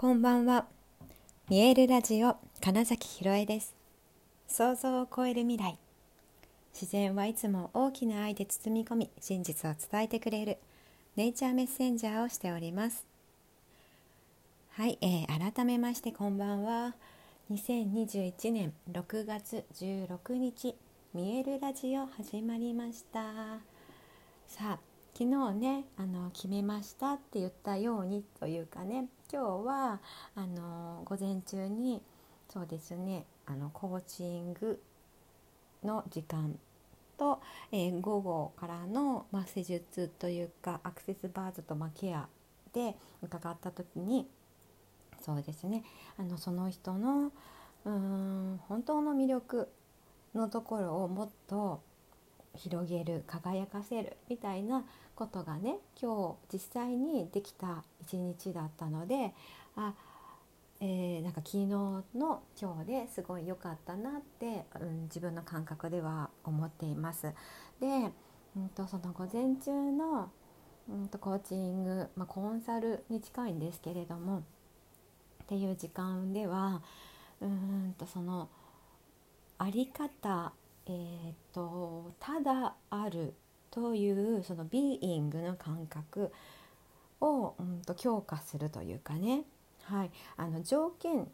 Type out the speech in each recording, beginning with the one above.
こんばんは。見えるラジオ、金崎ひろえです。想像を超える未来。自然はいつも大きな愛で包み込み、真実を伝えてくれるネイチャーメッセンジャーをしております。はい、改めましてこんばんは。2021年6月16日、見えるラジオ始まりました。さあ、昨日ね、決めましたって言ったようにというかね、今日は午前中にそうですね、コーチングの時間と、午後からの、施術というかアクセスバーズと、ケアで伺った時にそうですね、その人の本当の魅力のところをもっと広げる、輝かせるみたいなことがね、今日実際にできた一日だったので、なんか昨日の今日ですごい良かったなって、自分の感覚では思っています。で、その午前中の、コーチング、コンサルに近いんですけれどもっていう時間では、そのあり方、ただあるというそのビーイングの感覚を、強化するというかね、はい、条件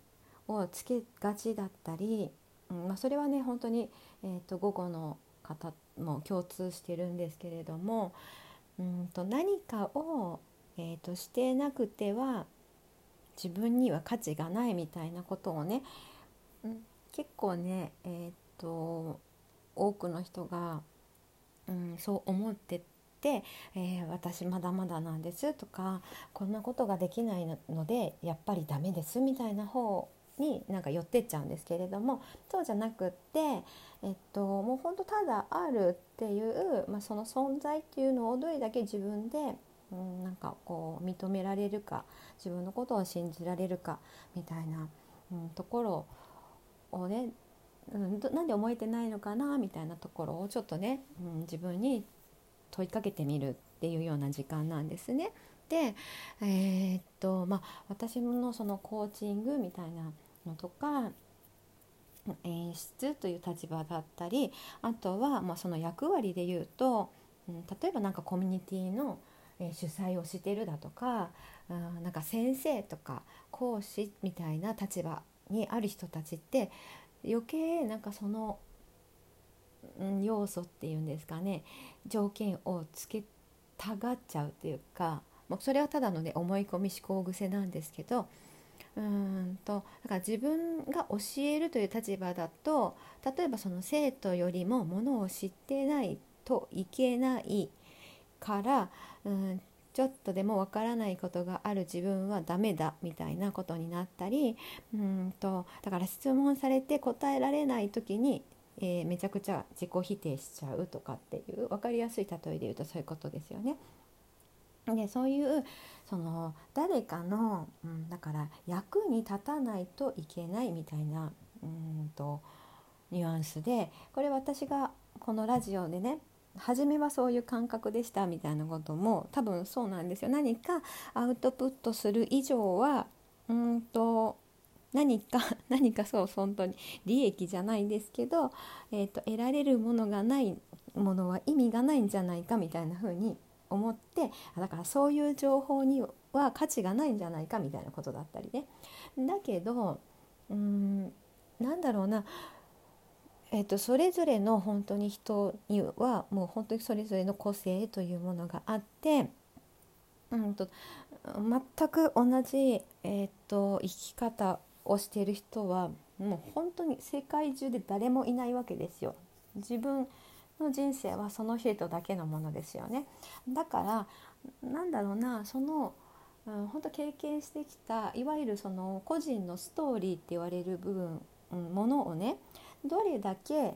をつけがちだったり、それはね本当に、午後の方も共通してるんですけれども、何かを、してなくては自分には価値がないみたいなことをね、結構ね、多くの人が、そう思ってて、私まだまだなんですとか、こんなことができないのでやっぱりダメですみたいな方になんか寄ってっちゃうんですけれども、そうじゃなくって、もう本当ただあるっていう、その存在っていうのをどれだけ自分で、なんかこう認められるか、自分のことを信じられるかみたいな、ところをね、なんで思えてないのかなみたいなところをちょっとね、自分に問いかけてみるっていうような時間なんですね。で、私のそのコーチングみたいなのとか演出という立場だったり、あとはその役割でいうと、例えばなんかコミュニティの主催をしてるだとか、なんか先生とか講師みたいな立場にある人たちって余計なんかその要素っていうんですかね、条件をつけたがっちゃうっていうか、それはただのね思い込み思考癖なんですけど、だから自分が教えるという立場だと、例えばその生徒よりもものを知ってないといけないから、ちょっとでもわからないことがある自分はダメだみたいなことになったり、だから質問されて答えられない時に、めちゃくちゃ自己否定しちゃうとかっていう、分かりやすい例えで言うとそういうことですよね。で、そういうその誰かの、だから役に立たないといけないみたいな、ニュアンスで、これ私がこのラジオでね、初めはそういう感覚でしたみたいなことも多分そうなんですよ。何かアウトプットする以上は、何かそう本当に利益じゃないんですけど、得られるものがないものは意味がないんじゃないかみたいな風に思って、だからそういう情報には価値がないんじゃないかみたいなことだったりね。だけどなんだろうな、それぞれの本当に人にはもう本当にそれぞれの個性というものがあって、全く同じ、生き方をしている人はもう本当に世界中で誰もいないわけですよ。自分の人生はその人だけのものですよね。だからなんだろうな、その本当経験してきたいわゆるその個人のストーリーって言われる部分、ものをね、どれだけ、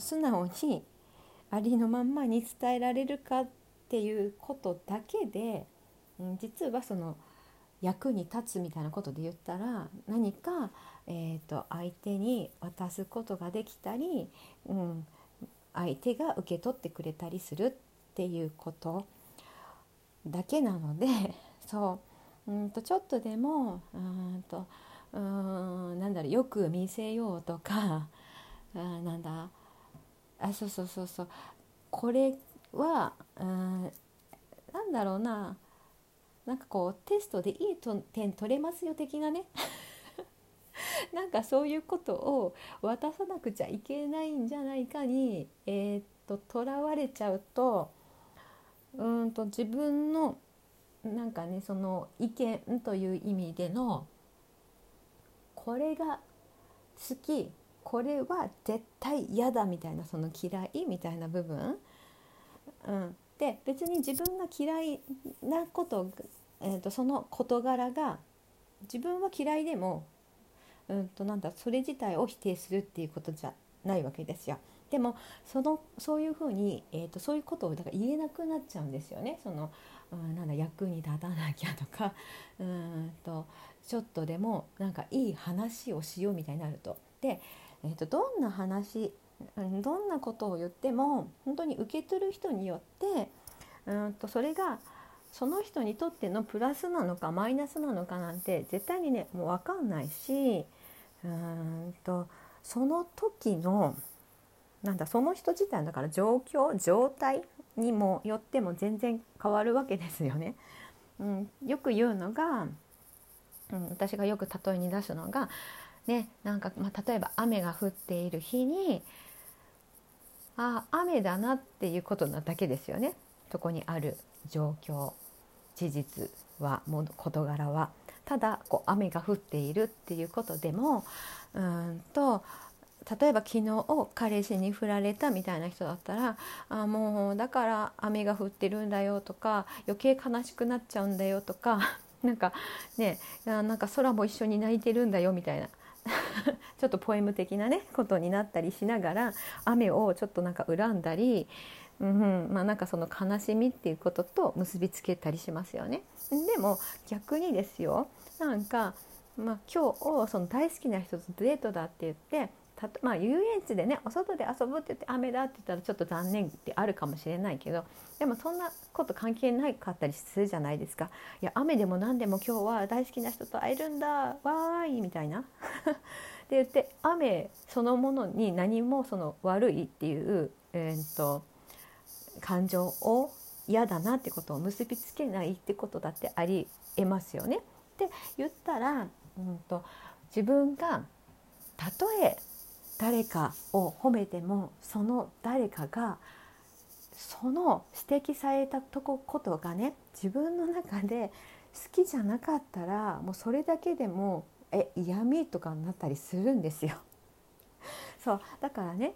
素直にありのまんまに伝えられるかっていうことだけで、実はその役に立つみたいなことで言ったら、何か、相手に渡すことができたり、相手が受け取ってくれたりするっていうことだけなので、そちょっとでもよく見せようとか、これはテストでいい点取れますよ的なねそういうことを渡さなくちゃいけないんじゃないかにとらわれちゃうと、自分のその意見という意味でのこれが好き、これは絶対嫌だみたいな、その嫌いみたいな部分、で別に自分が嫌いなこと、その事柄が自分は嫌いでも、それ自体を否定するっていうことじゃないわけですよ。でもそういうふうに、そういうことを言えなくなっちゃうんですよね。その役に立たなきゃとか、ちょっとでもいい話をしようみたいになると、で、どんなことを言っても本当に受け取る人によって、それがその人にとってのプラスなのかマイナスなのかなんて絶対にねもう分かんないし、その時のその人自体だから状況状態にもよっても全然変わるわけですよね。よく言うのが、私がよく例えに出すのがね、例えば雨が降っている日に雨だなっていうことなだけですよね。そこにある状況、事実は事柄はただ雨が降っているっていうことでも、例えば昨日彼氏に振られたみたいな人だったら、もうだから雨が降ってるんだよとか、余計悲しくなっちゃうんだよとか、空も一緒に泣いてるんだよみたいなちょっとポエム的なねことになったりしながら、雨をちょっと恨んだり、その悲しみっていうことと結びつけたりしますよね。でも逆にですよ、今日その大好きな人とデートだって言って、遊園地でねお外で遊ぶって言って雨だって言ったらちょっと残念ってあるかもしれないけど、でもそんなこと関係ないかったりするじゃないですか。いや雨でも何でも今日は大好きな人と会えるんだわーいみたいなって言って、雨そのものに何もその悪いっていう、感情を嫌だなってことを結びつけないってことだってありえますよねって言ったら、自分がたとえ誰かを褒めても、その誰かがその指摘されたことがね自分の中で好きじゃなかったら、もうそれだけでも嫌味とかになったりするんですよ。そうだからね、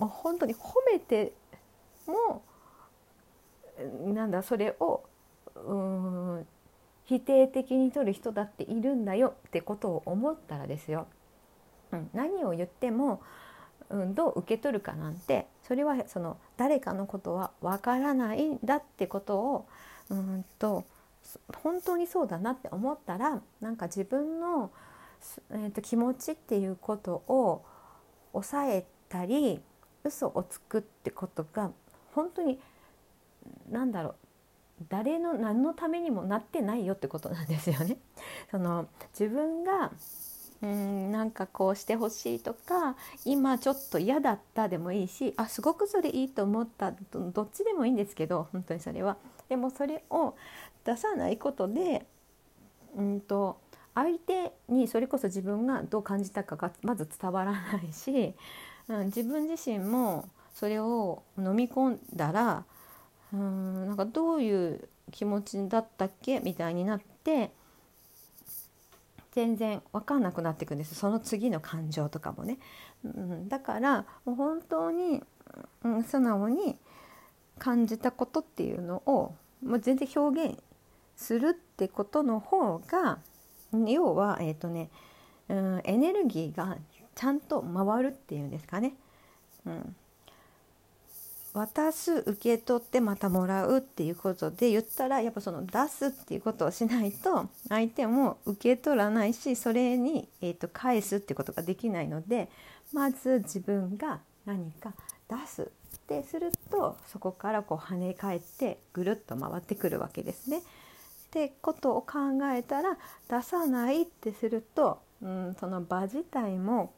もう本当に褒めてもそれを否定的に取る人だっているんだよってことを思ったらですよ、何を言っても、どう受け取るかなんて、それはその誰かのことはわからないんだってことを本当にそうだなって思ったら、自分の、気持ちっていうことを抑えたり嘘をつくってことが本当に誰の何のためにもなってないよってことなんですよね。その自分がこうしてほしいとか、今ちょっと嫌だったでもいいし、すごくそれいいと思った、どっちでもいいんですけど、本当にそれはでもそれを出さないことで、相手にそれこそ自分がどう感じたかがまず伝わらないし、自分自身もそれを飲み込んだら、どういう気持ちだったっけみたいになって全然分かんなくなっていくんです、その次の感情とかもね。だからもう本当に、素直に感じたことっていうのをもう全然表現するってことの方が、要はエネルギーがちゃんと回るっていうんですかね。渡す、受け取ってまたもらうっていうことで言ったら、やっぱその出すっていうことをしないと相手も受け取らないし、それに、返すってことができないので、まず自分が何か出すってすると、そこから跳ね返ってぐるっと回ってくるわけですね。ってことを考えたら、出さないってすると、その場自体も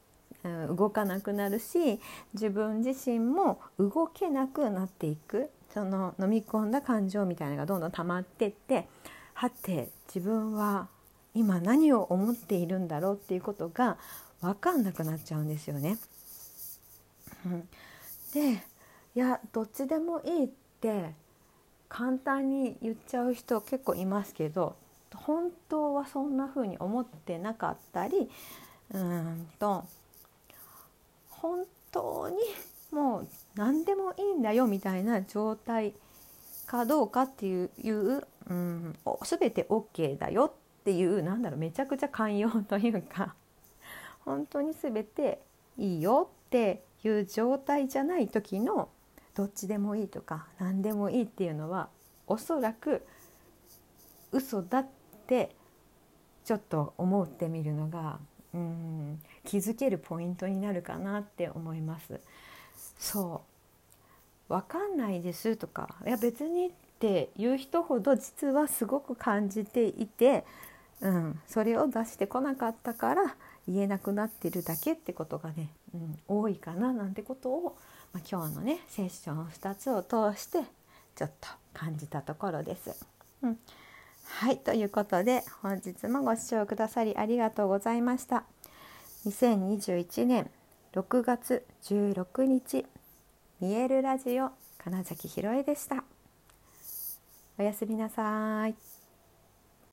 動かなくなるし、自分自身も動けなくなっていく。その飲み込んだ感情みたいなのがどんどん溜まってって、はて自分は今何を思っているんだろうっていうことが分かんなくなっちゃうんですよね。で、いやどっちでもいいって簡単に言っちゃう人結構いますけど、本当はそんな風に思ってなかったり、本当にもう何でもいいんだよみたいな状態かどうかっていう、全て OK だよっていう、めちゃくちゃ寛容というか、本当に全ていいよっていう状態じゃない時のどっちでもいいとか何でもいいっていうのは、おそらく嘘だってちょっと思ってみるのが、気づけるポイントになるかなって思います。そう、分かんないですとか、いや別にって言う人ほど実はすごく感じていて、それを出してこなかったから言えなくなってるだけってことがね、多いかななんてことを、今日のねセッション2つを通してちょっと感じたところです。はい、ということで本日もご視聴くださりありがとうございました。2021年6月16日、見えるラジオ金崎ひろえでした。おやすみなさい。